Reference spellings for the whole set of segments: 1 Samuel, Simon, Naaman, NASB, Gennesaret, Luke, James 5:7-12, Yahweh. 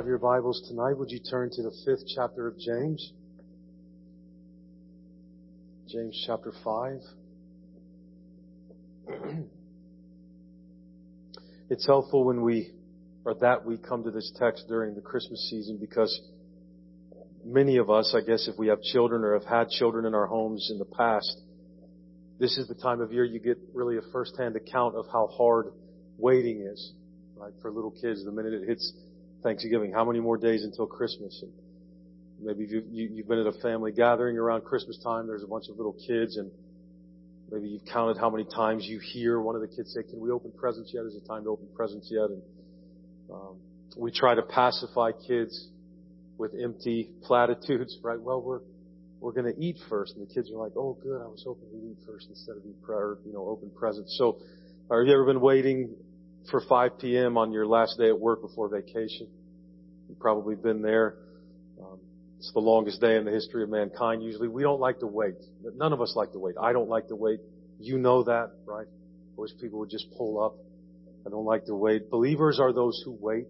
have your Bibles tonight, would you turn to the 5th chapter of James? James chapter 5. It's helpful when we come to this text during the Christmas season, because many of us, I guess if we have children or have had children in our homes in the past, this is the time of year you get really a first-hand account of how hard waiting is, right? For little kids, the minute it hits Thanksgiving, how many more days until Christmas? And maybe you've been at a family gathering around Christmas time, there's a bunch of little kids, and maybe you've counted how many times you hear one of the kids say, "Can we open presents yet? Is it time to open presents yet?" And we try to pacify kids with empty platitudes, right? Well, we're going to eat first, and the kids are like, "Oh, good, I was hoping we'd eat first instead of open presents." So, have you ever been waiting for 5 p.m. on your last day at work before vacation? You've probably been there. It's the longest day in the history of mankind. Usually we don't like to wait. None of us like to wait. I don't like to wait. You know that, right? I wish people would just pull up. I don't like to wait. Believers are those who wait.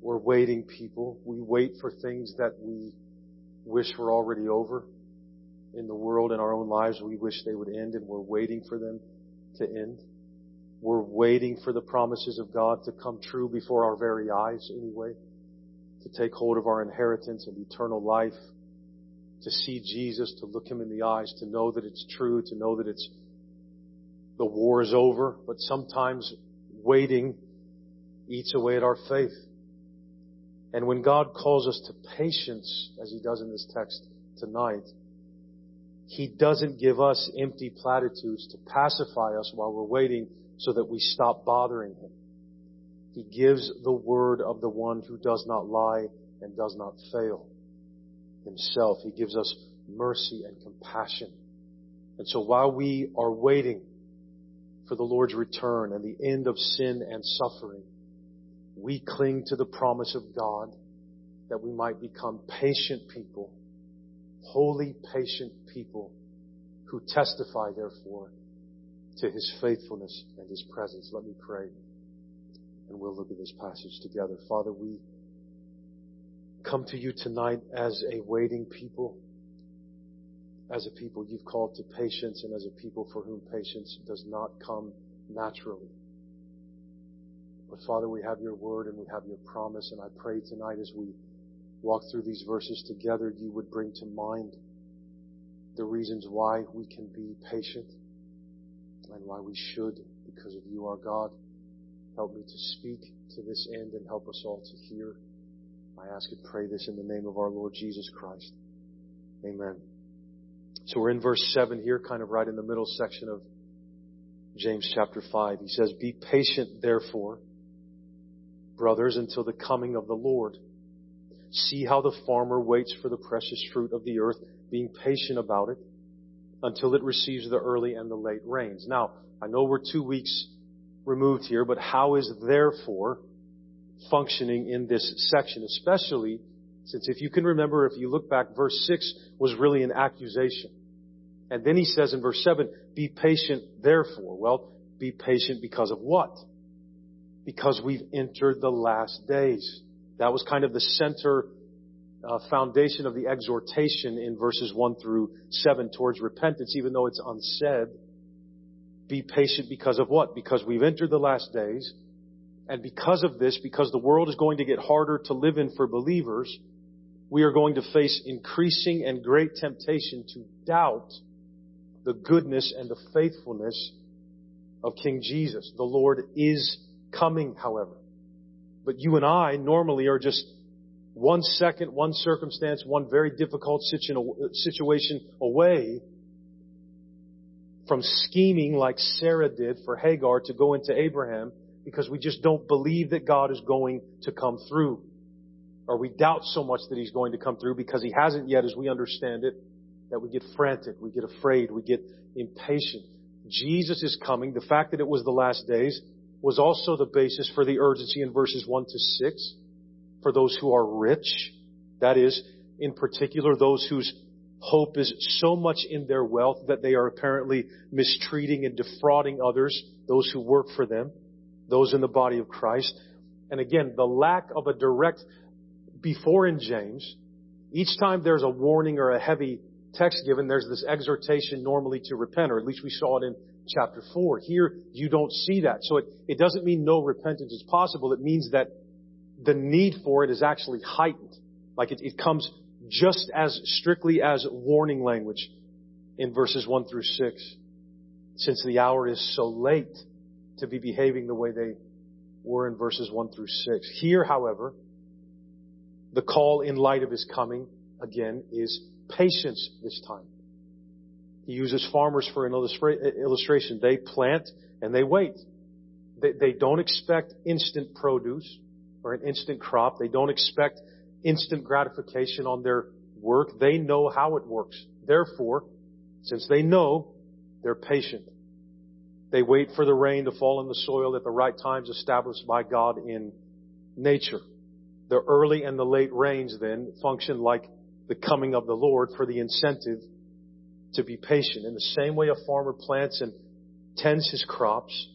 We're waiting people. We wait for things that we wish were already over in the world, in our own lives. We wish they would end, and we're waiting for them to end. We're waiting for the promises of God to come true before our very eyes anyway, to take hold of our inheritance and eternal life, to see Jesus, to look Him in the eyes, to know that it's true, to know that the war is over. But sometimes waiting eats away at our faith. And when God calls us to patience, as He does in this text tonight, He doesn't give us empty platitudes to pacify us while we're waiting so that we stop bothering Him. He gives the word of the one who does not lie and does not fail Himself. He gives us mercy and compassion. And so while we are waiting for the Lord's return and the end of sin and suffering, we cling to the promise of God that we might become patient people, holy patient people who testify, therefore, to His faithfulness and His presence. Let me pray, and we'll look at this passage together. Father, we come to You tonight as a waiting people, as a people You've called to patience, and as a people for whom patience does not come naturally. But Father, we have Your word and we have Your promise, and I pray tonight as we walk through these verses together, You would bring to mind the reasons why we can be patient and why we should, because of You, our God. Help me to speak to this end and help us all to hear. I ask and pray this in the name of our Lord Jesus Christ. Amen. So we're in verse 7 here, kind of right in the middle section of James chapter 5. He says, "Be patient, therefore, brothers, until the coming of the Lord. See how the farmer waits for the precious fruit of the earth, being patient about it, until it receives the early and the late rains." Now, I know we're 2 weeks removed here, but how is therefore functioning in this section, especially since, if you can remember, if you look back, verse 6 was really an accusation. And then he says in verse 7, "Be patient, therefore." Well, be patient because of what? Because we've entered the last days. That was kind of the center foundation of the exhortation in verses 1 through 7 towards repentance, even though it's unsaid. Be patient because of what? Because we've entered the last days. And because of this, because the world is going to get harder to live in for believers, we are going to face increasing and great temptation to doubt the goodness and the faithfulness of King Jesus. The Lord is coming, however. But you and I normally are just one second, one circumstance, one very difficult situation away from scheming like Sarah did for Hagar to go into Abraham, because we just don't believe that God is going to come through. Or we doubt so much that He's going to come through, because He hasn't yet as we understand it, that we get frantic, we get afraid, we get impatient. Jesus is coming. The fact that it was the last days was also the basis for the urgency in verses 1 to 6 for those who are rich. That is, in particular, those whose hope is so much in their wealth that they are apparently mistreating and defrauding others, those who work for them, those in the body of Christ. And again, the lack of a direct before in James, each time there's a warning or a heavy text given, there's this exhortation normally to repent, or at least we saw it in chapter 4. Here, you don't see that. So it doesn't mean no repentance is possible. It means that the need for it is actually heightened. Like it comes just as strictly as warning language in verses 1 through 6. Since the hour is so late to be behaving the way they were in verses 1 through 6. Here, however, the call in light of his coming, again, is patience this time. He uses farmers for an illustration. They plant and they wait. They don't expect instant produce or an instant crop. They don't expect instant gratification on their work. They know how it works. Therefore, since they know, they're patient. They wait for the rain to fall on the soil at the right times established by God in nature. The early and the late rains then function like the coming of the Lord for the incentive to be patient. In the same way a farmer plants and tends his crops,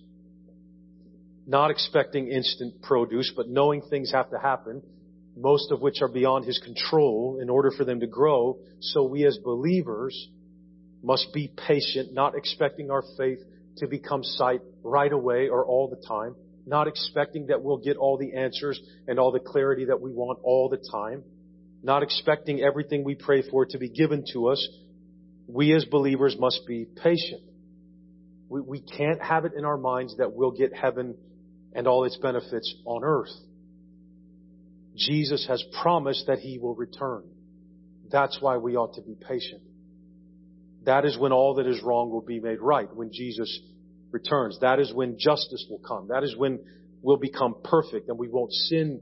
not expecting instant produce, but knowing things have to happen, most of which are beyond his control in order for them to grow. So we as believers must be patient, not expecting our faith to become sight right away or all the time, not expecting that we'll get all the answers and all the clarity that we want all the time, not expecting everything we pray for to be given to us. We as believers must be patient. We can't have it in our minds that we'll get heaven and all its benefits on earth. Jesus has promised that he will return. That's why we ought to be patient. That is when all that is wrong will be made right, when Jesus returns. That is when justice will come. That is when we'll become perfect and we won't sin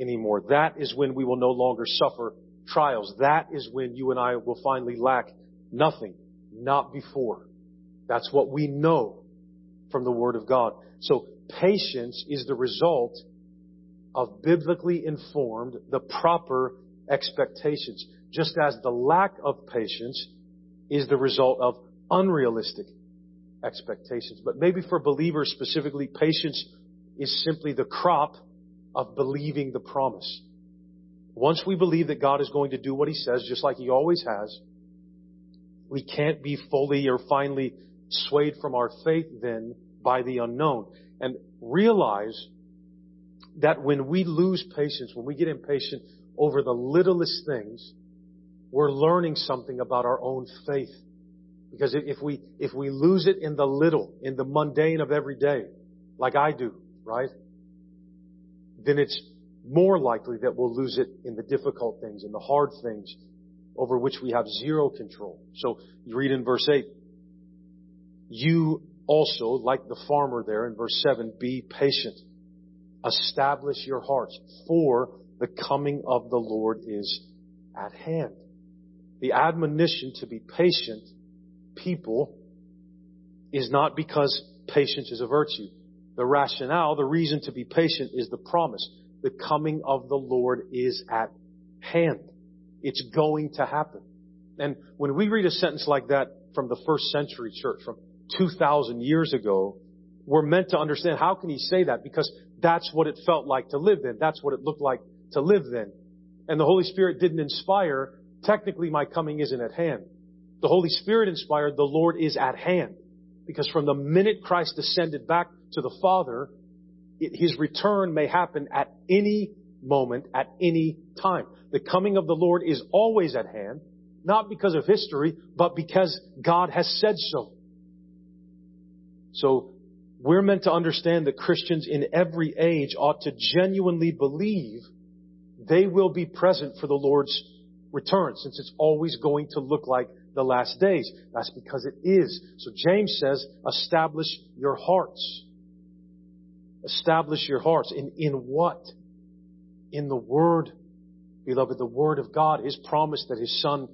anymore. That is when we will no longer suffer trials. That is when you and I will finally lack nothing, not before. That's what we know from the Word of God. So patience is the result of biblically informed, the proper expectations, just as the lack of patience is the result of unrealistic expectations. But maybe for believers specifically, patience is simply the crop of believing the promise. Once we believe that God is going to do what he says, just like he always has, we can't be fully or finally swayed from our faith then by the unknown. And realize that when we lose patience, when we get impatient over the littlest things, we're learning something about our own faith. Because if we lose it in the little, in the mundane of every day, like I do, right? Then it's more likely that we'll lose it in the difficult things, in the hard things over which we have zero control. So you read in verse 8, you also, like the farmer there in verse 7, be patient. Establish your hearts, for the coming of the Lord is at hand. The admonition to be patient, people, is not because patience is a virtue. The rationale, the reason to be patient is the promise. The coming of the Lord is at hand. It's going to happen. And when we read a sentence like that from the first century church, from 2,000 years ago, we're meant to understand, how can he say that? Because that's what it felt like to live then. That's what it looked like to live then. And the Holy Spirit didn't inspire, technically my coming isn't at hand. The Holy Spirit inspired, the Lord is at hand. Because from the minute Christ ascended back to the Father, his return may happen at any moment, at any time. The coming of the Lord is always at hand, not because of history, but because God has said so. So we're meant to understand that Christians in every age ought to genuinely believe they will be present for the Lord's return, since it's always going to look like the last days. That's because it is. So James says, establish your hearts. Establish your hearts. In what? In the Word, beloved. The Word of God, his promise that his Son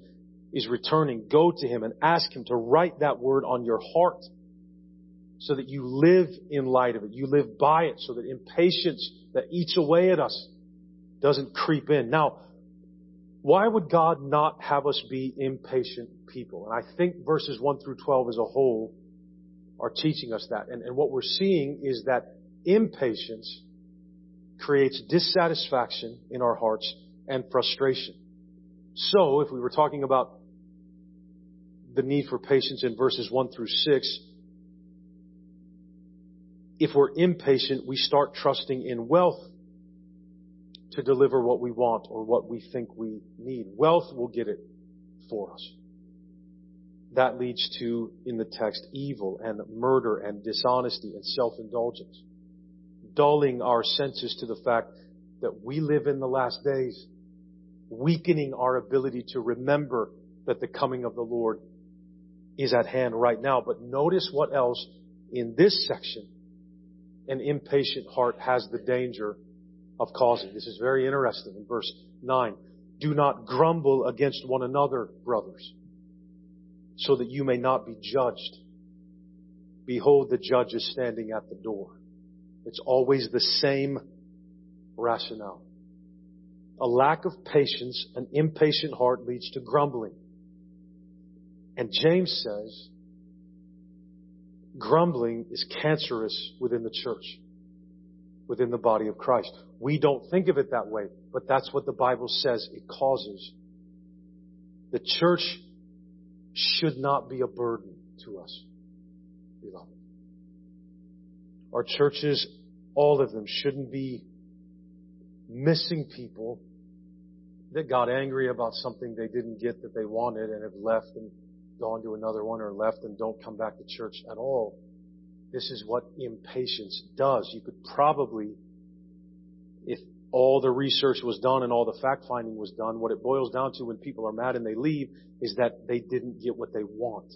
is returning. Go to him and ask him to write that Word on your heart so that you live in light of it. You live by it, so that impatience that eats away at us doesn't creep in. Now, why would God not have us be impatient people? And I think verses 1 through 12 as a whole are teaching us that. And what we're seeing is that impatience creates dissatisfaction in our hearts and frustration. So, if we were talking about the need for patience in verses 1-6, if we're impatient, we start trusting in wealth to deliver what we want or what we think we need. Wealth will get it for us. That leads to, in the text, evil and murder and dishonesty and self-indulgence, dulling our senses to the fact that we live in the last days, weakening our ability to remember that the coming of the Lord is at hand right now. But notice what else in this section an impatient heart has the danger of causing. This is very interesting in verse 9. Do not grumble against one another, brothers, so that you may not be judged. Behold, the judge is standing at the door. It's always the same rationale. A lack of patience, an impatient heart leads to grumbling. And James says, grumbling is cancerous within the church, within the body of Christ. We don't think of it that way, but that's what the Bible says it causes. The church should not be a burden to us, beloved. Our churches, all of them, shouldn't be missing people that got angry about something they didn't get that they wanted and have left and gone to another one, or left and don't come back to church at all. This is what impatience does. You could probably, if all the research was done and all the fact-finding was done, what it boils down to when people are mad and they leave is that they didn't get what they want.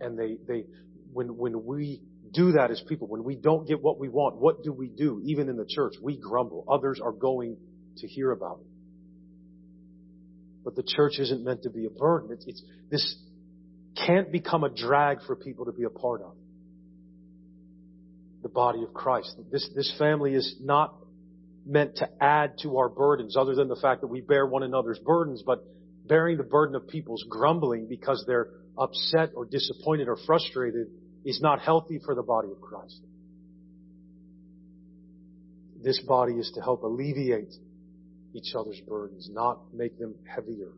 And when we do that as people, when we don't get what we want, what do? Even in the church, we grumble. Others are going to hear about it. But the church isn't meant to be a burden. This can't become a drag for people to be a part of. The body of Christ. This family is not meant to add to our burdens, other than the fact that we bear one another's burdens, but bearing the burden of people's grumbling because they're upset or disappointed or frustrated is not healthy for the body of Christ. This body is to help alleviate each other's burdens, not make them heavier.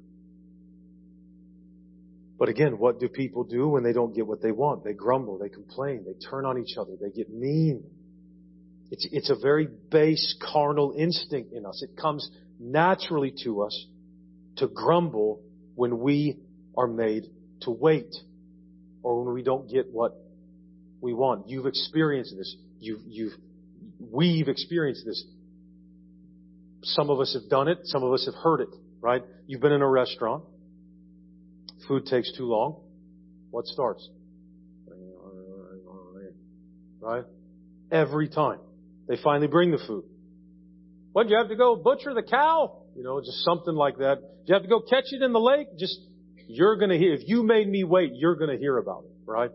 But again, what do people do when they don't get what they want? They grumble, they complain, they turn on each other, they get mean. It's a very base carnal instinct in us. It comes naturally to us to grumble when we are made to wait, or when we don't get what we want. You've experienced this. We've experienced this. Some of us have done it. Some of us have heard it, right? You've been in a restaurant. Food takes too long. What starts? Right? Every time. They finally bring the food. What, do you have to go butcher the cow? You know, just something like that. Do you have to go catch it in the lake? You're going to hear, if you made me wait, you're going to hear about it, right?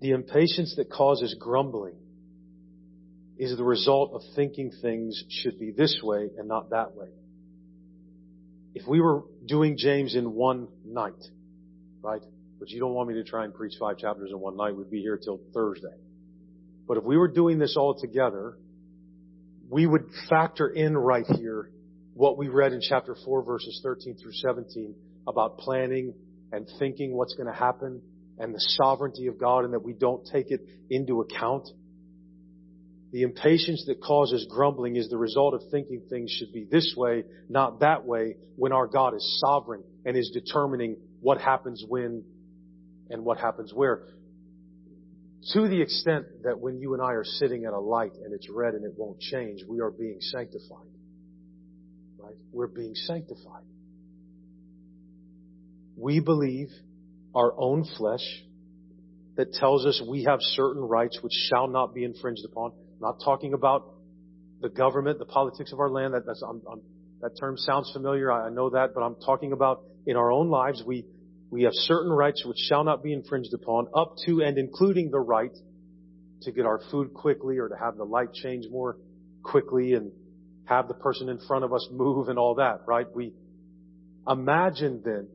The impatience that causes grumbling is the result of thinking things should be this way and not that way. If we were doing James in one night, right? But you don't want me to try and preach 5 chapters in one night. We'd be here till Thursday. But if we were doing this all together, we would factor in right here what we read in chapter 4, verses 13-17 about planning and thinking what's going to happen and the sovereignty of God, and that we don't take it into account. The impatience that causes grumbling is the result of thinking things should be this way, not that way, when our God is sovereign and is determining what happens when and what happens where. To the extent that when you and I are sitting at a light and it's red and it won't change, we are being sanctified. Right? We're being sanctified. We believe our own flesh that tells us we have certain rights which shall not be infringed upon. Not talking about the government, the politics of our land. That term sounds familiar. I know that, but I'm talking about in our own lives. We have certain rights which shall not be infringed upon, up to and including the right to get our food quickly, or to have the light change more quickly, and have the person in front of us move and all that, right? We imagine then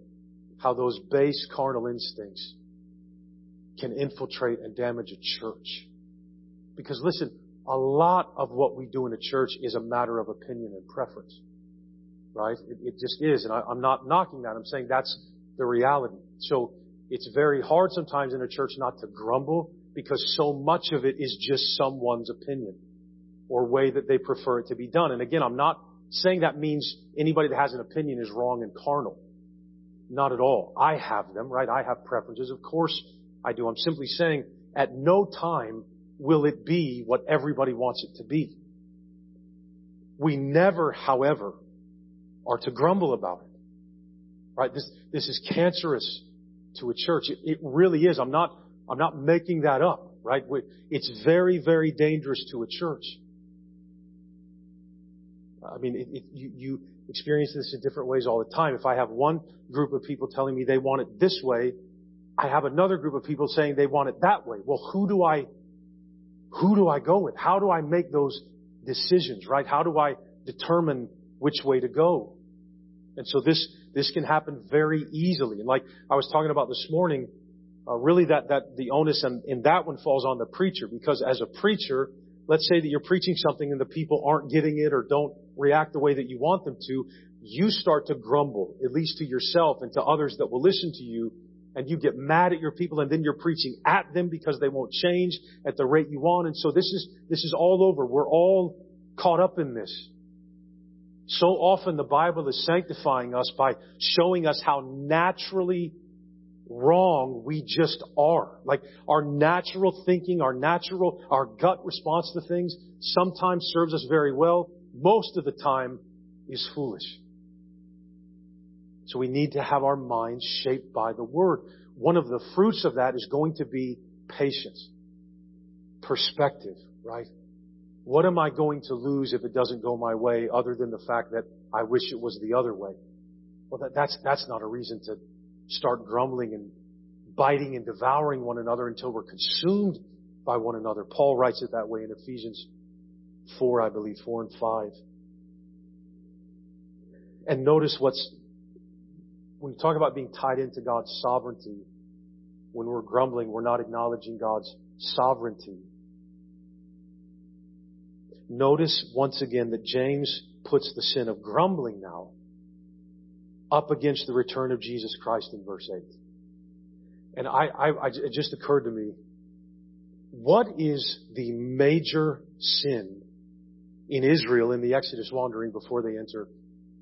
how those base carnal instincts can infiltrate and damage a church. Because listen, a lot of what we do in a church is a matter of opinion and preference. Right? It just is. And I'm not knocking that. I'm saying that's the reality. So it's very hard sometimes in a church not to grumble because so much of it is just someone's opinion or way that they prefer it to be done. And again, I'm not saying that means anybody that has an opinion is wrong and carnal. Not at all. I have them, right? I have preferences. Of course I do. I'm simply saying at no time will it be what everybody wants it to be. We never, however, are to grumble about it. Right? This is cancerous to a church. It really is. I'm not making that up, right? It's very, very dangerous to a church. I mean, you experience this in different ways all the time. If I have one group of people telling me they want it this way, I have another group of people saying they want it that way. Well, who do I go with? How do I make those decisions, right? How do I determine which way to go? And so this can happen very easily. And like I was talking about this morning, really that the onus in that one falls on the preacher, because as a preacher, let's say that you're preaching something and the people aren't getting it or don't react the way that you want them to, you start to grumble, at least to yourself and to others that will listen to you, and you get mad at your people, and then you're preaching at them because they won't change at the rate you want. And so this is all over. We're all caught up in this. So often the Bible is sanctifying us by showing us how naturally wrong we just are. Like our natural thinking, our gut response to things sometimes serves us very well. Most of the time is foolish. So we need to have our minds shaped by the Word. One of the fruits of that is going to be patience, perspective, right? What am I going to lose if it doesn't go my way other than the fact that I wish it was the other way? Well, that's not a reason to start grumbling and biting and devouring one another until we're consumed by one another. Paul writes it that way in Ephesians 4, I believe, 4 and 5. And notice when you talk about being tied into God's sovereignty, when we're grumbling, we're not acknowledging God's sovereignty. Notice once again that James puts the sin of grumbling now up against the return of Jesus Christ in verse 8. And it just occurred to me, what is the major sin in Israel in the Exodus wandering before they enter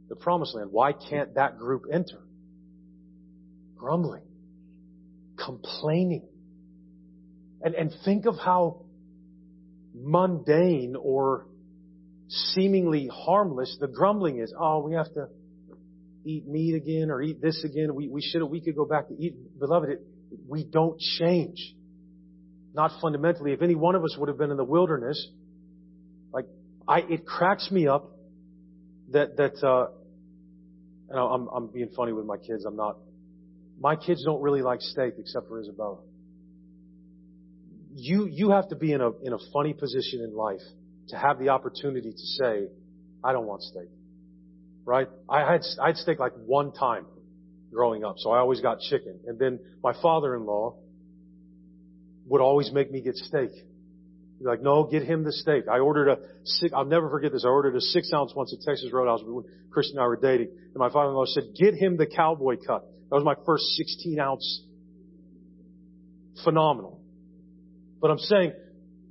the Promised Land? Why can't that group enter? Grumbling. Complaining. And think of how mundane or seemingly harmless the grumbling is. Oh, we have to eat meat again or eat this again. We could go back to eat. Beloved, we don't change. Not fundamentally. If any one of us would have been in the wilderness, it cracks me up that and I'm being funny with my kids. I'm not. My kids don't really like steak except for Isabella. You have to be in a funny position in life to have the opportunity to say, I don't want steak. Right? I had steak like one time growing up, so I always got chicken. And then my father-in-law would always make me get steak. He'd like, no, get him the steak. I'll never forget this. I ordered a 6-ounce once at Texas Roadhouse when Chris and I were dating. And my father-in-law said, get him the cowboy cut. That was my first 16-ounce. Phenomenal. But I'm saying,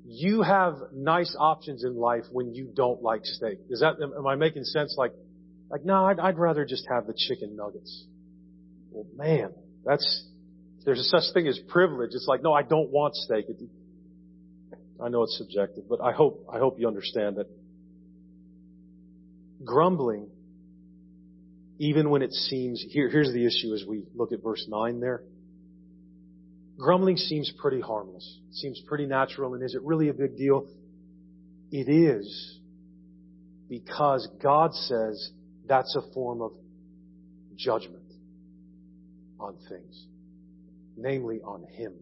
you have nice options in life when you don't like steak. Am I making sense? No, I'd rather just have the chicken nuggets. Well, man, there's a such thing as privilege. It's like, no, I don't want steak. I know it's subjective, but I hope you understand that grumbling, even when it seems, here's the issue as we look at verse 9 there. Grumbling seems pretty harmless. It seems pretty natural. And is it really a big deal? It is, because God says that's a form of judgment on things, namely on Him.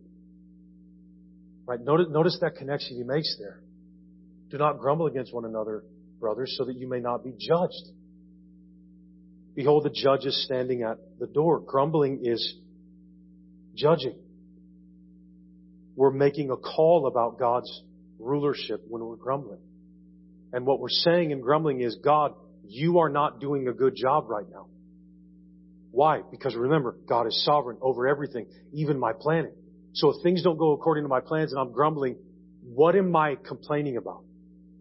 Right? Notice that connection He makes there. Do not grumble against one another, brothers, so that you may not be judged. Behold, the judge is standing at the door. Grumbling is judging. We're making a call about God's rulership when we're grumbling. And what we're saying and grumbling is, God, you are not doing a good job right now. Why? Because remember, God is sovereign over everything, even my planning. So if things don't go according to my plans and I'm grumbling, what am I complaining about?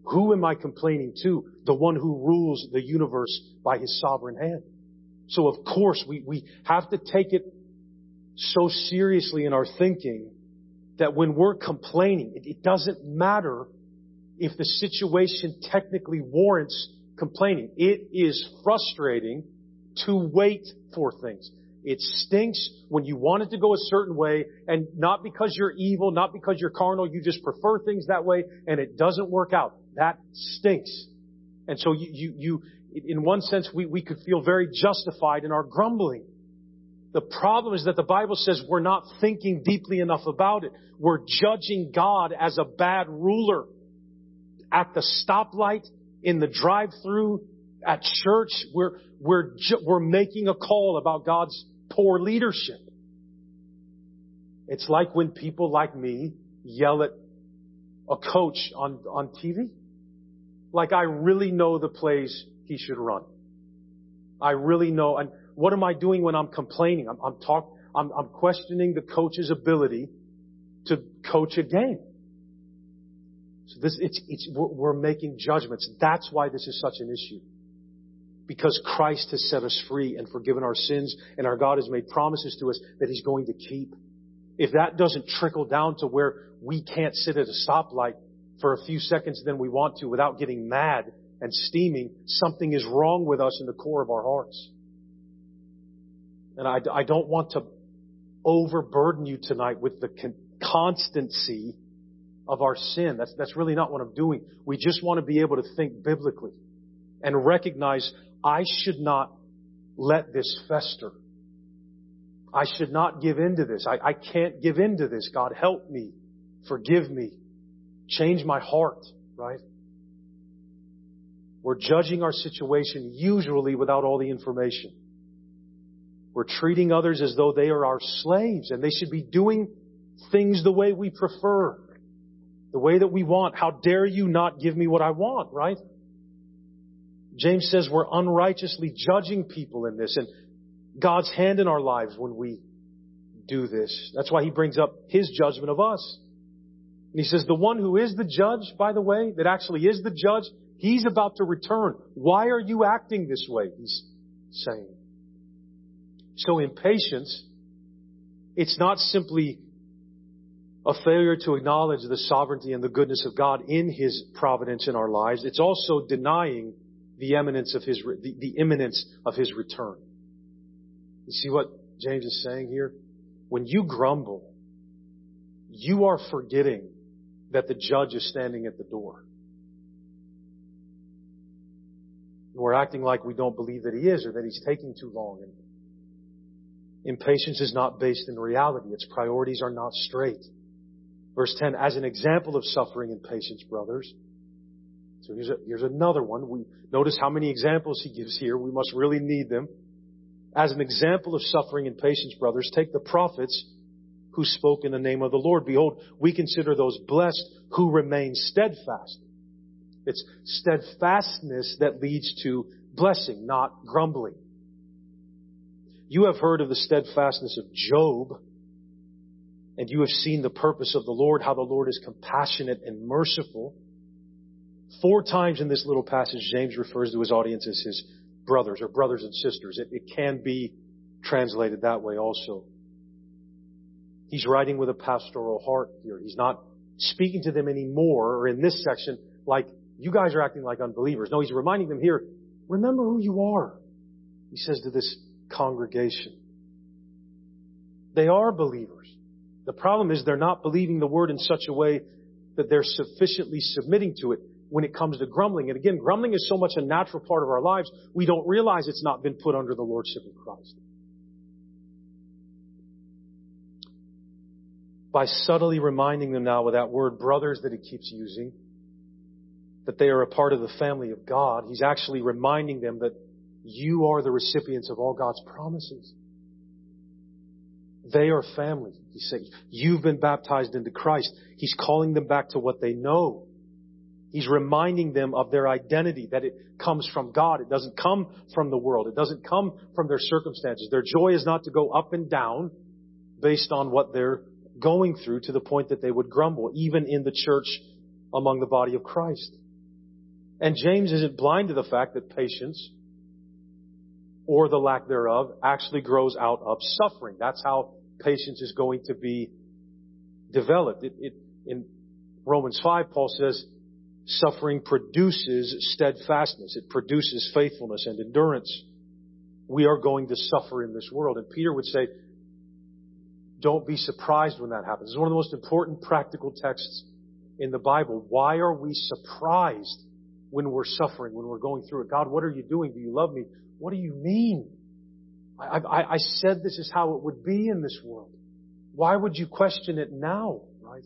Who am I complaining to? The one who rules the universe by his sovereign hand. So of course we have to take it so seriously in our thinking that when we're complaining, it doesn't matter if the situation technically warrants complaining. It is frustrating to wait for things. It stinks when you want it to go a certain way, and not because you're evil, not because you're carnal, you just prefer things that way, and it doesn't work out. That stinks. And so you in one sense, we could feel very justified in our grumbling. The problem is that the Bible says we're not thinking deeply enough about it. We're judging God as a bad ruler at the stoplight, in the drive-through, at church. We're making a call about God's poor leadership. It's like when people like me yell at a coach on TV. Like, I really know the plays he should run. I really know. And what am I doing when I'm complaining? I'm questioning the coach's ability to coach a game. So we're making judgments. That's why this is such an issue. Because Christ has set us free and forgiven our sins, and our God has made promises to us that He's going to keep. If that doesn't trickle down to where we can't sit at a stoplight for a few seconds than we want to without getting mad and steaming, something is wrong with us in the core of our hearts. And I don't want to overburden you tonight with the constancy of our sin. That's really not what I'm doing. We just want to be able to think biblically and recognize I should not let this fester. I should not give in to this. I can't give in to this. God, help me. Forgive me. Change my heart, right? We're judging our situation usually without all the information. We're treating others as though they are our slaves and they should be doing things the way we prefer, the way that we want. How dare you not give me what I want, right? James says we're unrighteously judging people in this, and God's hand in our lives when we do this. That's why he brings up his judgment of us. And he says the one who is the judge, by the way, that actually is the judge, he's about to return. Why are you acting this way? He's saying. So in patience, it's not simply a failure to acknowledge the sovereignty and the goodness of God in His providence in our lives. It's also denying the imminence of His return. You see what James is saying here? When you grumble, you are forgetting that the judge is standing at the door. We're acting like we don't believe that He is, or that He's taking too long. And impatience is not based in reality. Its priorities are not straight. Verse 10, as an example of suffering and patience, brothers. So here's another one. Notice how many examples he gives here. We must really need them. As an example of suffering and patience, brothers, take the prophets who spoke in the name of the Lord. Behold, we consider those blessed who remain steadfast. It's steadfastness that leads to blessing, not grumbling. You have heard of the steadfastness of Job, and you have seen the purpose of the Lord, how the Lord is compassionate and merciful. 4 times in this little passage, James refers to his audience as his brothers, or brothers and sisters. It can be translated that way also. He's writing with a pastoral heart here. He's not speaking to them anymore, or in this section, like, you guys are acting like unbelievers. No, he's reminding them here, remember who you are. He says to this congregation. They are believers. The problem is they're not believing the word in such a way that they're sufficiently submitting to it when it comes to grumbling. And again, grumbling is so much a natural part of our lives, we don't realize it's not been put under the lordship of Christ. By subtly reminding them now with that word, brothers, that he keeps using, that they are a part of the family of God, he's actually reminding them that you are the recipients of all God's promises. They are family. He's saying, you've been baptized into Christ. He's calling them back to what they know. He's reminding them of their identity, that it comes from God. It doesn't come from the world. It doesn't come from their circumstances. Their joy is not to go up and down based on what they're going through to the point that they would grumble, even in the church among the body of Christ. And James isn't blind to the fact that patience, or the lack thereof, actually grows out of suffering. That's how patience is going to be developed. In Romans 5, Paul says, suffering produces steadfastness. It produces faithfulness and endurance. We are going to suffer in this world. And Peter would say, don't be surprised when that happens. It's one of the most important practical texts in the Bible. Why are we surprised when we're suffering, when we're going through it? God, what are you doing? Do you love me? What do you mean? I said this is how it would be in this world. Why would you question it now, right?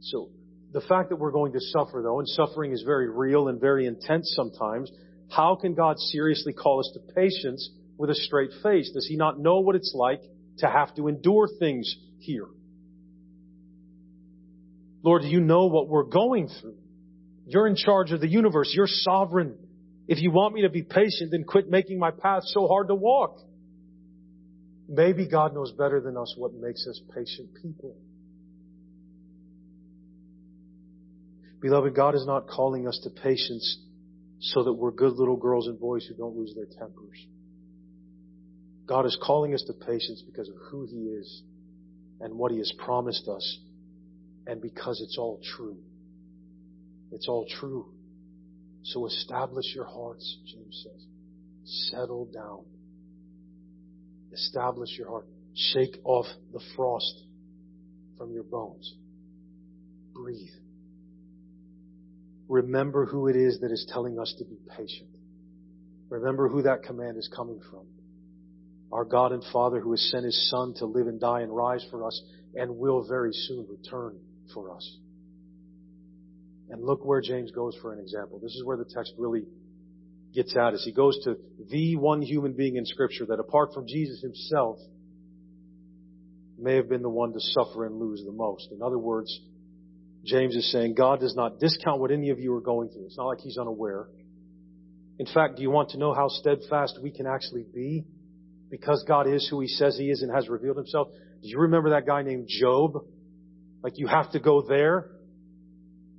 So the fact that we're going to suffer, though, and suffering is very real and very intense sometimes, how can God seriously call us to patience with a straight face? Does He not know what it's like to have to endure things here? Lord, do you know what we're going through? You're in charge of the universe. You're sovereign. If you want me to be patient, then quit making my path so hard to walk. Maybe God knows better than us what makes us patient people. Beloved, God is not calling us to patience so that we're good little girls and boys who don't lose their tempers. God is calling us to patience because of who He is and what He has promised us, and because it's all true. It's all true. So establish your hearts, James says. Settle down. Establish your heart. Shake off the frost from your bones. Breathe. Remember who it is that is telling us to be patient. Remember who that command is coming from. Our God and Father, who has sent His Son to live and die and rise for us, and will very soon return for us. And look where James goes for an example. This is where the text really gets at us. He goes to the one human being in Scripture that, apart from Jesus Himself, may have been the one to suffer and lose the most. In other words, James is saying God does not discount what any of you are going through. It's not like He's unaware. In fact, do you want to know how steadfast we can actually be? Because God is who He says He is and has revealed Himself. Do you remember that guy named Job? Like, you have to go there.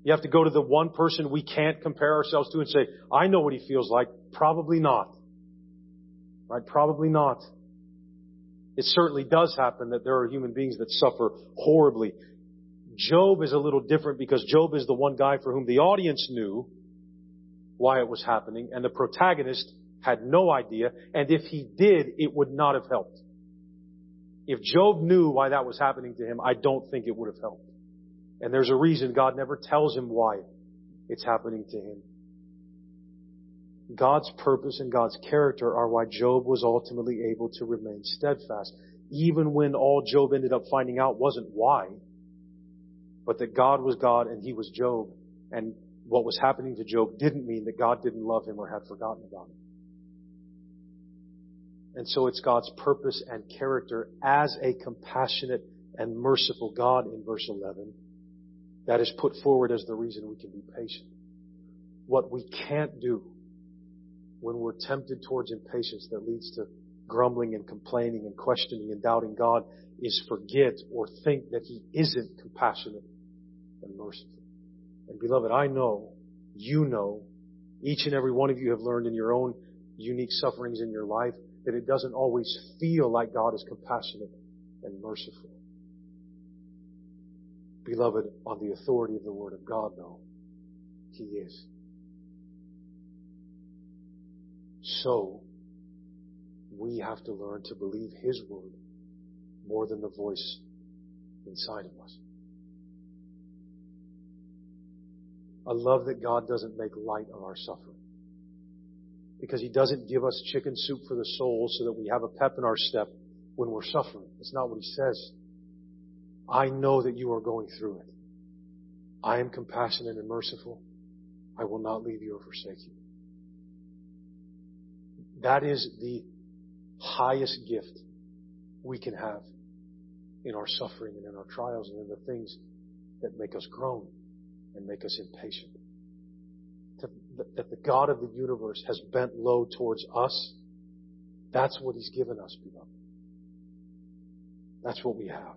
You have to go to the one person we can't compare ourselves to and say, I know what he feels like. Probably not. Right? Probably not. It certainly does happen that there are human beings that suffer horribly. Job is a little different because Job is the one guy for whom the audience knew why it was happening, and the protagonist had no idea, and if he did, it would not have helped. If Job knew why that was happening to him, I don't think it would have helped. And there's a reason God never tells him why it's happening to him. God's purpose and God's character are why Job was ultimately able to remain steadfast, even when all Job ended up finding out wasn't why, but that God was God and He was Job. And what was happening to Job didn't mean that God didn't love him or had forgotten about him. And so it's God's purpose and character as a compassionate and merciful God in verse 11 that is put forward as the reason we can be patient. What we can't do when we're tempted towards impatience that leads to grumbling and complaining and questioning and doubting God is forget or think that He isn't compassionate and merciful. And beloved, I know, you know, each and every one of you have learned in your own unique sufferings in your life that it doesn't always feel like God is compassionate and merciful. Beloved, on the authority of the Word of God, though, He is. So, we have to learn to believe His Word more than the voice inside of us. I love that God doesn't make light of our suffering, because He doesn't give us chicken soup for the soul so that we have a pep in our step when we're suffering. It's not what He says. I know that you are going through it. I am compassionate and merciful. I will not leave you or forsake you. That is the highest gift we can have in our suffering and in our trials and in the things that make us groan and make us impatient. That the God of the universe has bent low towards us, that's what He's given us, beloved. That's what we have.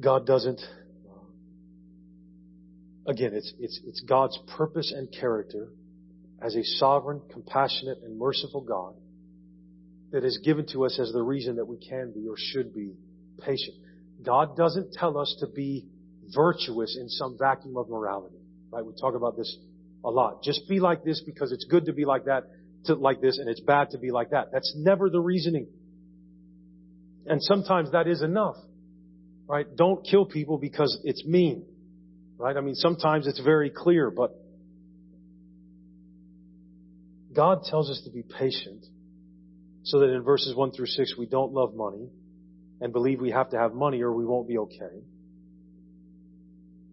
God doesn't, again, it's God's purpose and character as a sovereign, compassionate, and merciful God that is given to us as the reason that we can be or should be patient. God doesn't tell us to be virtuous in some vacuum of morality, right? We talk about this a lot. Just be like this because it's good to be like that, to like this, and it's bad to be like that. That's never the reasoning. And sometimes that is enough, right? Don't kill people because it's mean, right? I mean, sometimes it's very clear, but God tells us to be patient so that in verses 1-6, we don't love money and believe we have to have money or we won't be okay.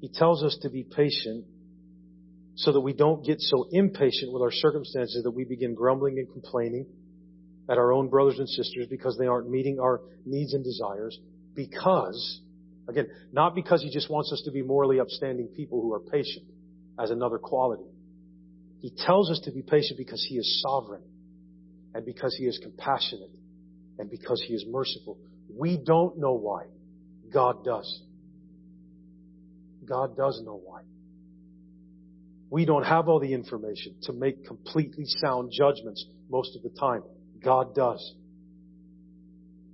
He tells us to be patient so that we don't get so impatient with our circumstances that we begin grumbling and complaining at our own brothers and sisters because they aren't meeting our needs and desires. Because, again, not because He just wants us to be morally upstanding people who are patient as another quality. He tells us to be patient because He is sovereign and because He is compassionate and because He is merciful. We don't know why. God does. God does know why. We don't have all the information to make completely sound judgments most of the time. God does.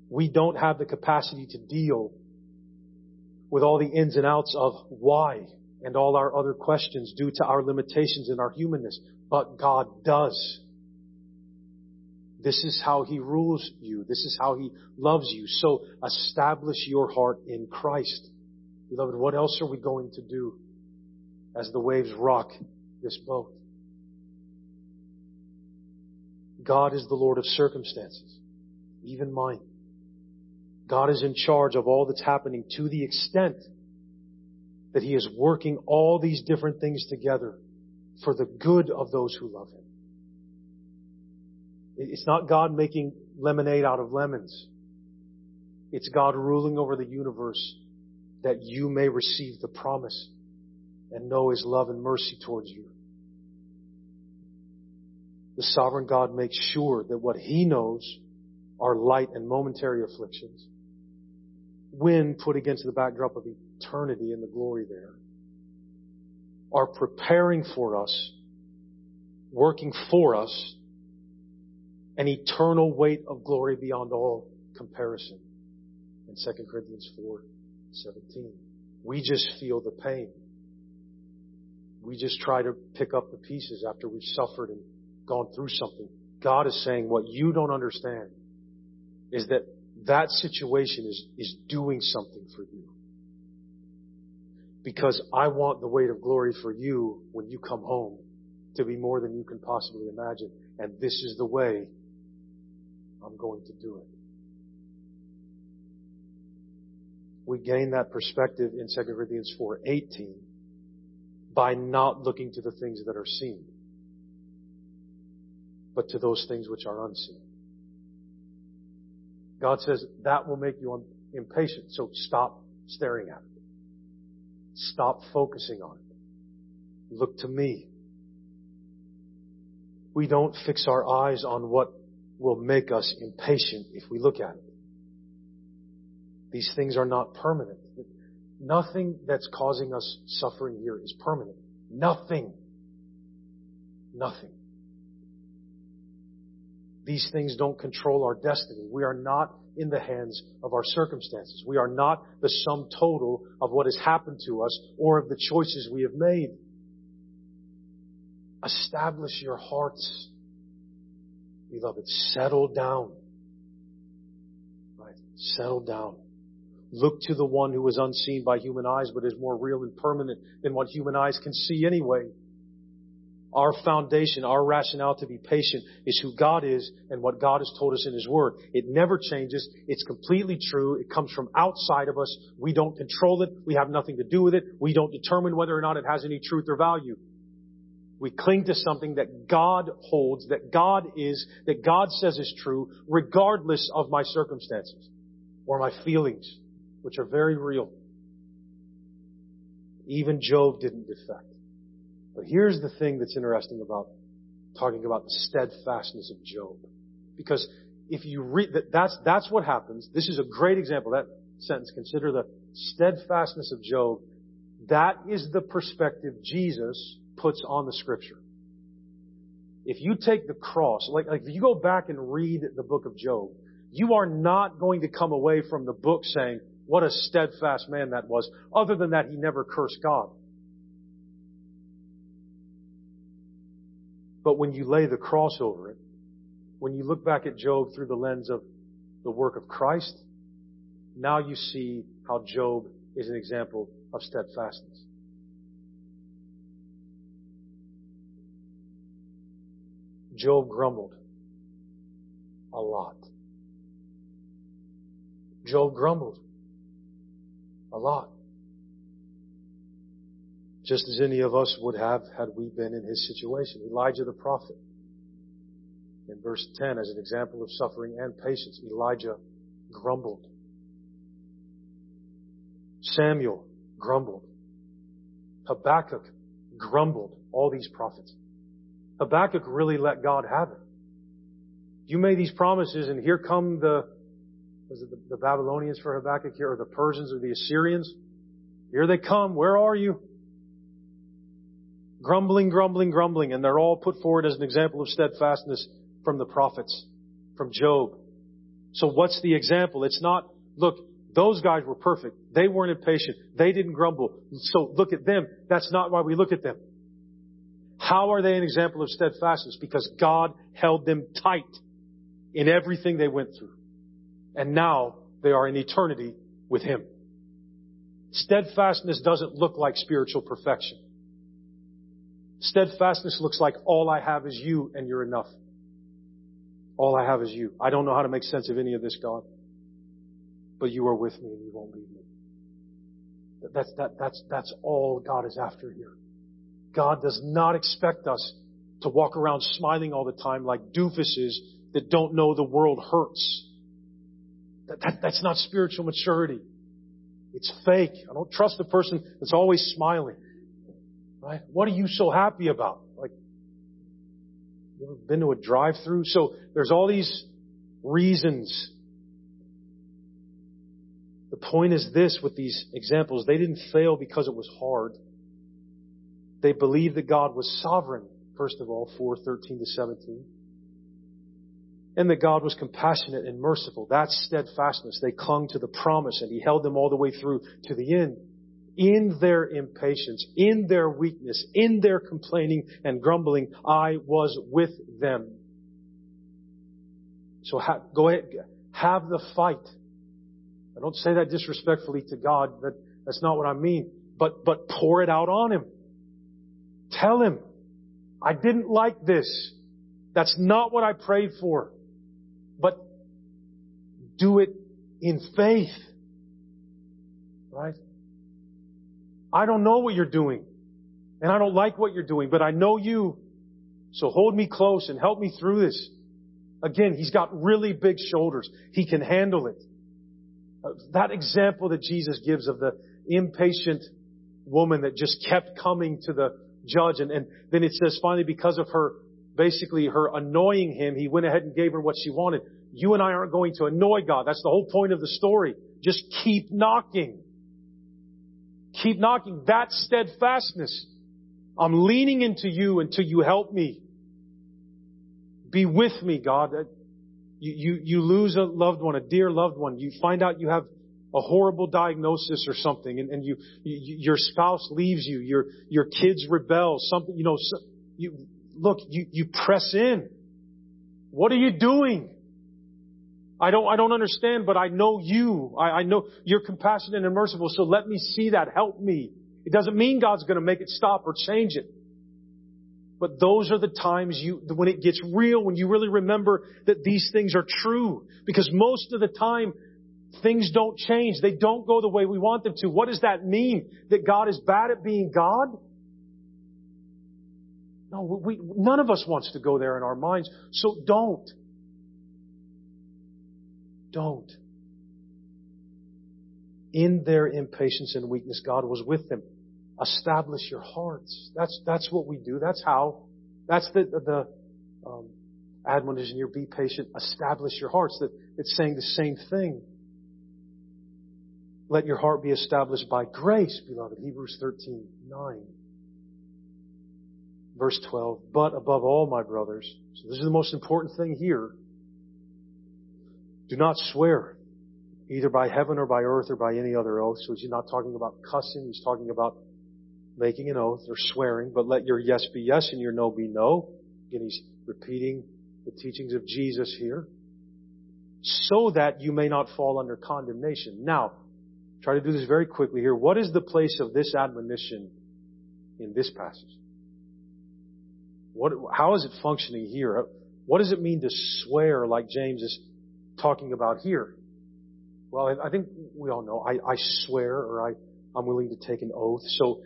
We don't have the capacity to deal with all the ins and outs of why and all our other questions due to our limitations and our humanness. But God does. This is how He rules you. This is how He loves you. So establish your heart in Christ. Beloved, what else are we going to do as the waves rock this boat? God is the Lord of circumstances, even mine. God is in charge of all that's happening to the extent that He is working all these different things together for the good of those who love Him. It's not God making lemonade out of lemons. It's God ruling over the universe that you may receive the promise and know His love and mercy towards you. The sovereign God makes sure that what He knows are light and momentary afflictions, when put against the backdrop of eternity and the glory there, are preparing for us, working for us, an eternal weight of glory beyond all comparison. In 2 Corinthians 4:17, we just feel the pain. We just try to pick up the pieces after we've suffered and gone through something. God is saying what you don't understand is that situation is doing something for you. Because I want the weight of glory for you when you come home to be more than you can possibly imagine. And this is the way I'm going to do it. We gain that perspective in 2 Corinthians 4:18 by not looking to the things that are seen, but to those things which are unseen. God says that will make you impatient, so stop staring at it. Stop focusing on it. Look to me. We don't fix our eyes on what will make us impatient if we look at it. These things are not permanent. Nothing that's causing us suffering here is permanent. Nothing. Nothing. These things don't control our destiny. We are not in the hands of our circumstances. We are not the sum total of what has happened to us or of the choices we have made. Establish your hearts, beloved. Settle down. Right? Settle down. Look to the one who is unseen by human eyes, but is more real and permanent than what human eyes can see anyway. Our foundation, our rationale to be patient is who God is and what God has told us in His Word. It never changes. It's completely true. It comes from outside of us. We don't control it. We have nothing to do with it. We don't determine whether or not it has any truth or value. We cling to something that God holds, that God is, that God says is true, regardless of my circumstances or my feelings, which are very real. Even Job didn't defect. But here's the thing that's interesting about talking about the steadfastness of Job. Because if you read that, that's what happens. This is a great example. That sentence, consider the steadfastness of Job. That is the perspective Jesus puts on the scripture. If you take the cross, like if you go back and read the book of Job, you are not going to come away from the book saying, what a steadfast man that was. Other than that, he never cursed God. But when you lay the cross over it, when you look back at Job through the lens of the work of Christ, now you see how Job is an example of steadfastness. Job grumbled a lot. Job grumbled a lot. Just as any of us would have had we been in his situation. Elijah the prophet, in verse 10, as an example of suffering and patience, Elijah grumbled. Samuel grumbled. Habakkuk grumbled. All these prophets. Habakkuk really let God have it. You made these promises, and here come the Babylonians for Habakkuk here, or the Persians or the Assyrians? Here they come. Where are you? Grumbling, grumbling, grumbling. And they're all put forward as an example of steadfastness from the prophets, from Job. So what's the example? It's not, look, those guys were perfect. They weren't impatient. They didn't grumble. So look at them. That's not why we look at them. How are they an example of steadfastness? Because God held them tight in everything they went through. And now they are in eternity with Him. Steadfastness doesn't look like spiritual perfection. Steadfastness looks like all I have is you and you're enough. All I have is you. I don't know how to make sense of any of this, God. But you are with me and you won't leave me. That's all God is after here. God does not expect us to walk around smiling all the time like doofuses that don't know the world hurts. That's not spiritual maturity. It's fake. I don't trust the person that's always smiling. Right? What are you so happy about? Like, you ever been to a drive-thru? So there's all these reasons. The point is this with these examples. They didn't fail because it was hard. They believed that God was sovereign, first of all, 4:13-17. And that God was compassionate and merciful. That's steadfastness. They clung to the promise and He held them all the way through to the end. In their impatience, in their weakness, in their complaining and grumbling, I was with them. So go ahead, have the fight. I don't say that disrespectfully to God. That's not what I mean. But pour it out on Him. Tell Him, I didn't like this. That's not what I prayed for. But do it in faith. Right? I don't know what you're doing. And I don't like what you're doing. But I know you. So hold me close and help me through this. Again, He's got really big shoulders. He can handle it. That example that Jesus gives of the impatient woman that just kept coming to the judge. And then it says finally because of her, basically her annoying him, He went ahead and gave her what she wanted. You and I aren't going to annoy God. That's the whole point of the story. Just keep knocking. Keep knocking. That's steadfastness. I'm leaning into you until you help me. Be with me, God. You lose a loved one, a dear loved one. You find out you have a horrible diagnosis or something, and your spouse leaves you. Your kids rebel. Something, you know. Look, you press in. What are you doing? I don't understand, but I know you. I know you're compassionate and merciful, so let me see that. Help me. It doesn't mean God's going to make it stop or change it. But those are the times when it gets real, when you really remember that these things are true. Because most of the time, things don't change. They don't go the way we want them to. What does that mean? That God is bad at being God? No, none of us wants to go there in our minds. So don't. Don't. In their impatience and weakness, God was with them. Establish your hearts. That's what we do. That's how. That's the admonition here. Be patient. Establish your hearts. It's saying the same thing. Let your heart be established by grace, beloved. Hebrews 13:9. Verse 12. But above all, my brothers. So this is the most important thing here. Do not swear, either by heaven or by earth or by any other oath. So he's not talking about cussing. He's talking about making an oath or swearing. But let your yes be yes and your no be no. Again, he's repeating the teachings of Jesus here. So that you may not fall under condemnation. Now, try to do this very quickly here. What is the place of this admonition in this passage? How is it functioning here? What does it mean to swear like James is talking about here? Well, I think we all know I swear, or I'm willing to take an oath. So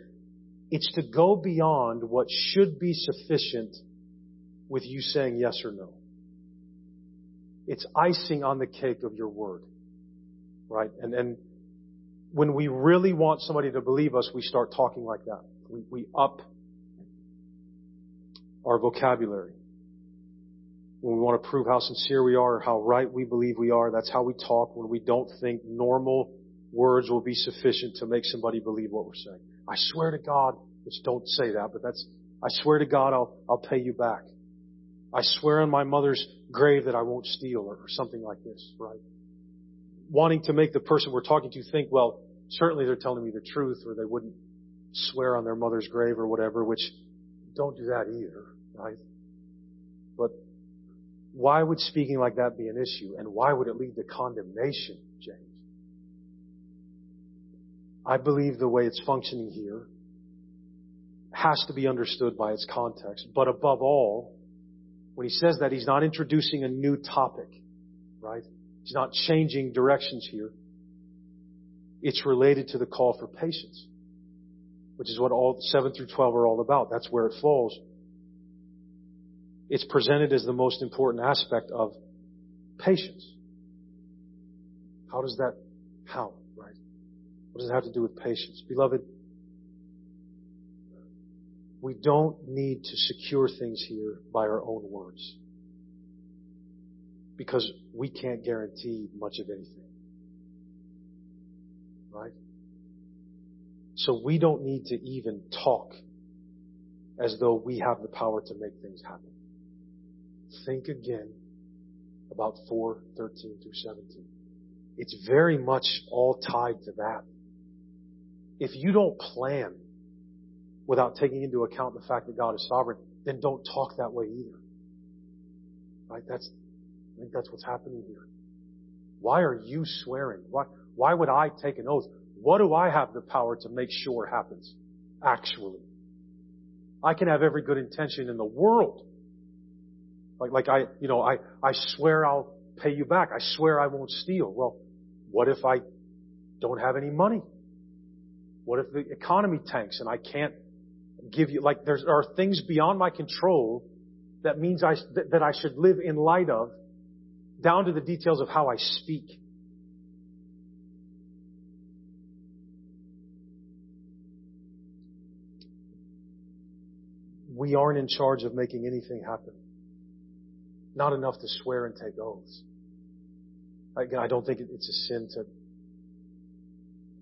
it's to go beyond what should be sufficient with you saying yes or no. It's icing on the cake of your word, right? And when we really want somebody to believe us, we start talking like that. We up our vocabulary. When we want to prove how sincere we are, how right we believe we are, that's how we talk when we don't think normal words will be sufficient to make somebody believe what we're saying. I swear to God, which don't say that, but that's, I swear to God I'll pay you back. I swear on my mother's grave that I won't steal, or something like this, right? Wanting to make the person we're talking to think, well, certainly they're telling me the truth, or they wouldn't swear on their mother's grave or whatever, which don't do that either, right? But why would speaking like that be an issue? And why would it lead to condemnation, James? I believe the way it's functioning here has to be understood by its context. But above all, when he says that, he's not introducing a new topic, right? He's not changing directions here. It's related to the call for patience, which is what all 7 through 12 are all about. That's where it falls. It's presented as the most important aspect of patience. How, right? What does it have to do with patience? Beloved, we don't need to secure things here by our own words, because we can't guarantee much of anything, right? So we don't need to even talk as though we have the power to make things happen. Think again about 4:13-17. It's very much all tied to that. If you don't plan without taking into account the fact that God is sovereign, then don't talk that way either. Right? I think that's what's happening here. Why are you swearing? Why would I take an oath? What do I have the power to make sure happens? Actually, I can have every good intention in the world. I swear I'll pay you back. I swear I won't steal. Well, what if I don't have any money? What if the economy tanks and I can't give you, there are things beyond my control that means that I should live in light of, down to the details of how I speak. We aren't in charge of making anything happen. Not enough to swear and take oaths. Again, I don't think it's a sin to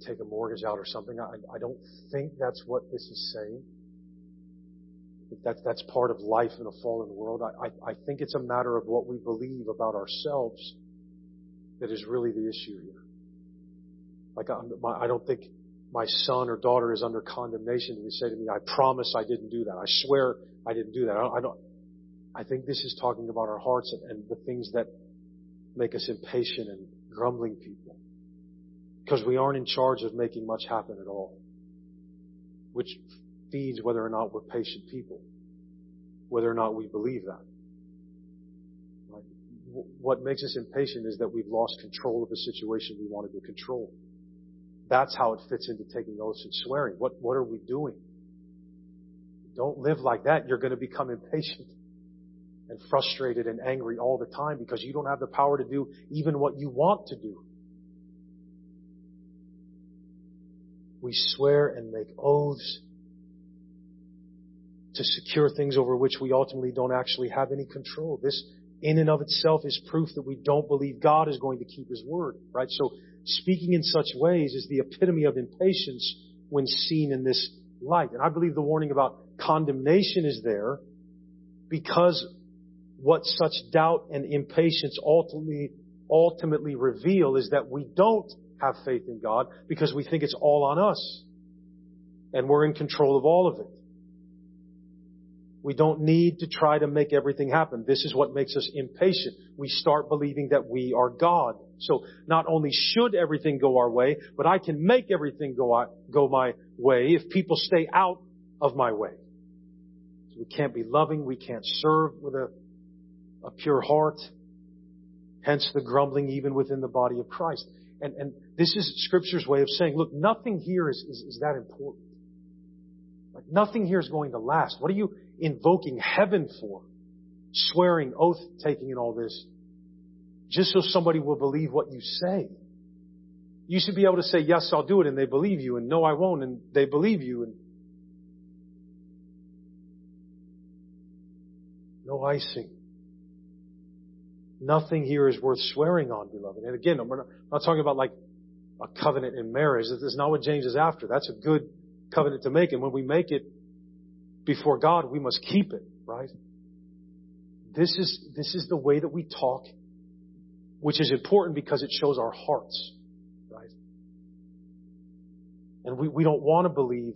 take a mortgage out or something. I don't think that's what this is saying. That's part of life in a fallen world. I think it's a matter of what we believe about ourselves that is really the issue here. I don't think my son or daughter is under condemnation when they say to me, I promise I didn't do that. I swear I didn't do that. I think this is talking about our hearts and the things that make us impatient and grumbling people, because we aren't in charge of making much happen at all, which feeds whether or not we're patient people, whether or not we believe that. Right? What makes us impatient is that we've lost control of the situation we wanted to control. That's how it fits into taking oaths and swearing. What are we doing? Don't live like that. You're going to become impatient and frustrated and angry all the time because you don't have the power to do even what you want to do. We swear and make oaths to secure things over which we ultimately don't actually have any control. This in and of itself is proof that we don't believe God is going to keep His word, right? So speaking in such ways is the epitome of impatience when seen in this light. And I believe the warning about condemnation is there because what such doubt and impatience ultimately reveal is that we don't have faith in God because we think it's all on us and we're in control of all of it. We don't need to try to make everything happen. This is what makes us impatient. We start believing that we are God. So not only should everything go our way, but I can make everything go my way if people stay out of my way. So we can't be loving. We can't serve with a pure heart. Hence the grumbling even within the body of Christ. And this is Scripture's way of saying, look, nothing here is that important. Like nothing here is going to last. What are you invoking heaven for? Swearing, oath taking and all this. Just so somebody will believe what you say. You should be able to say, yes, I'll do it, and they believe you, and no, I won't, and they believe you, and no icing. Nothing here is worth swearing on, beloved. And again, we're not talking about like a covenant in marriage. That's not what James is after. That's a good covenant to make. And when we make it before God, we must keep it, right? This is the way that we talk, which is important because it shows our hearts, right? And we don't want to believe.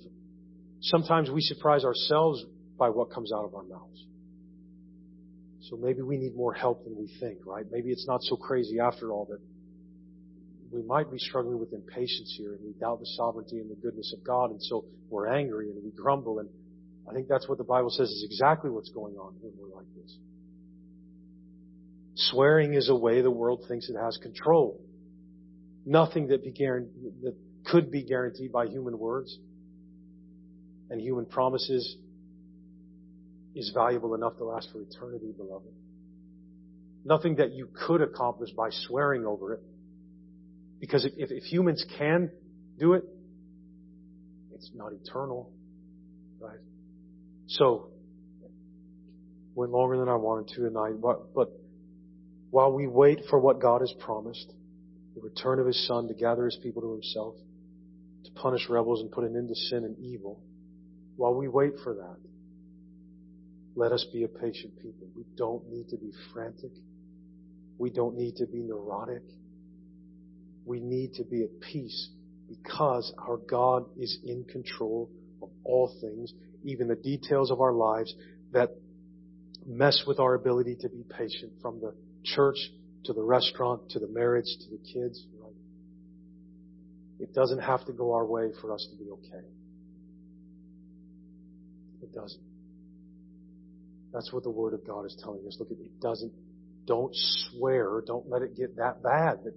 Sometimes we surprise ourselves by what comes out of our mouths. So maybe we need more help than we think, right? Maybe it's not so crazy after all that we might be struggling with impatience here, and we doubt the sovereignty and the goodness of God, and so we're angry and we grumble. And I think that's what the Bible says is exactly what's going on when we're like this. Swearing is a way the world thinks it has control. Nothing that could be guaranteed by human words and human promises is valuable enough to last for eternity, beloved. Nothing that you could accomplish by swearing over it. Because if humans can do it, it's not eternal, right? So, went longer than I wanted to tonight, but while we wait for what God has promised, the return of His Son to gather His people to Himself, to punish rebels and put an end to sin and evil, while we wait for that, let us be a patient people. We don't need to be frantic. We don't need to be neurotic. We need to be at peace because our God is in control of all things, even the details of our lives that mess with our ability to be patient, from the church to the restaurant to the marriage to the kids. Right? It doesn't have to go our way for us to be okay. It doesn't. That's what the Word of God is telling us. Look, it doesn't. Don't swear. Don't let it get that bad. It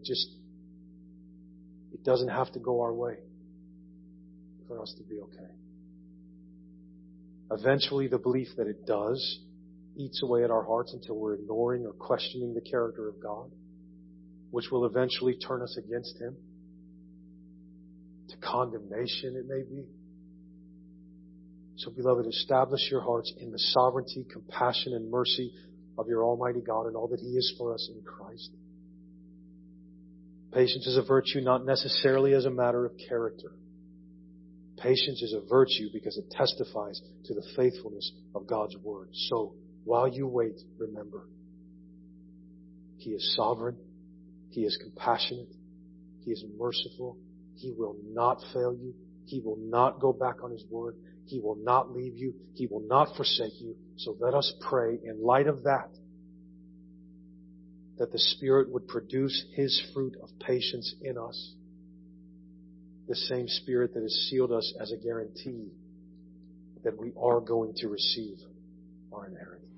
doesn't have to go our way for us to be okay. Eventually, the belief that it does eats away at our hearts until we're ignoring or questioning the character of God, which will eventually turn us against Him. To condemnation, it may be. So, beloved, establish your hearts in the sovereignty, compassion, and mercy of your Almighty God and all that He is for us in Christ. Patience is a virtue not necessarily as a matter of character. Patience is a virtue because it testifies to the faithfulness of God's Word. So, while you wait, remember, He is sovereign, He is compassionate, He is merciful, He will not fail you, He will not go back on His Word. He will not leave you. He will not forsake you. So let us pray in light of that, that the Spirit would produce His fruit of patience in us. The same Spirit that has sealed us as a guarantee that we are going to receive our inheritance.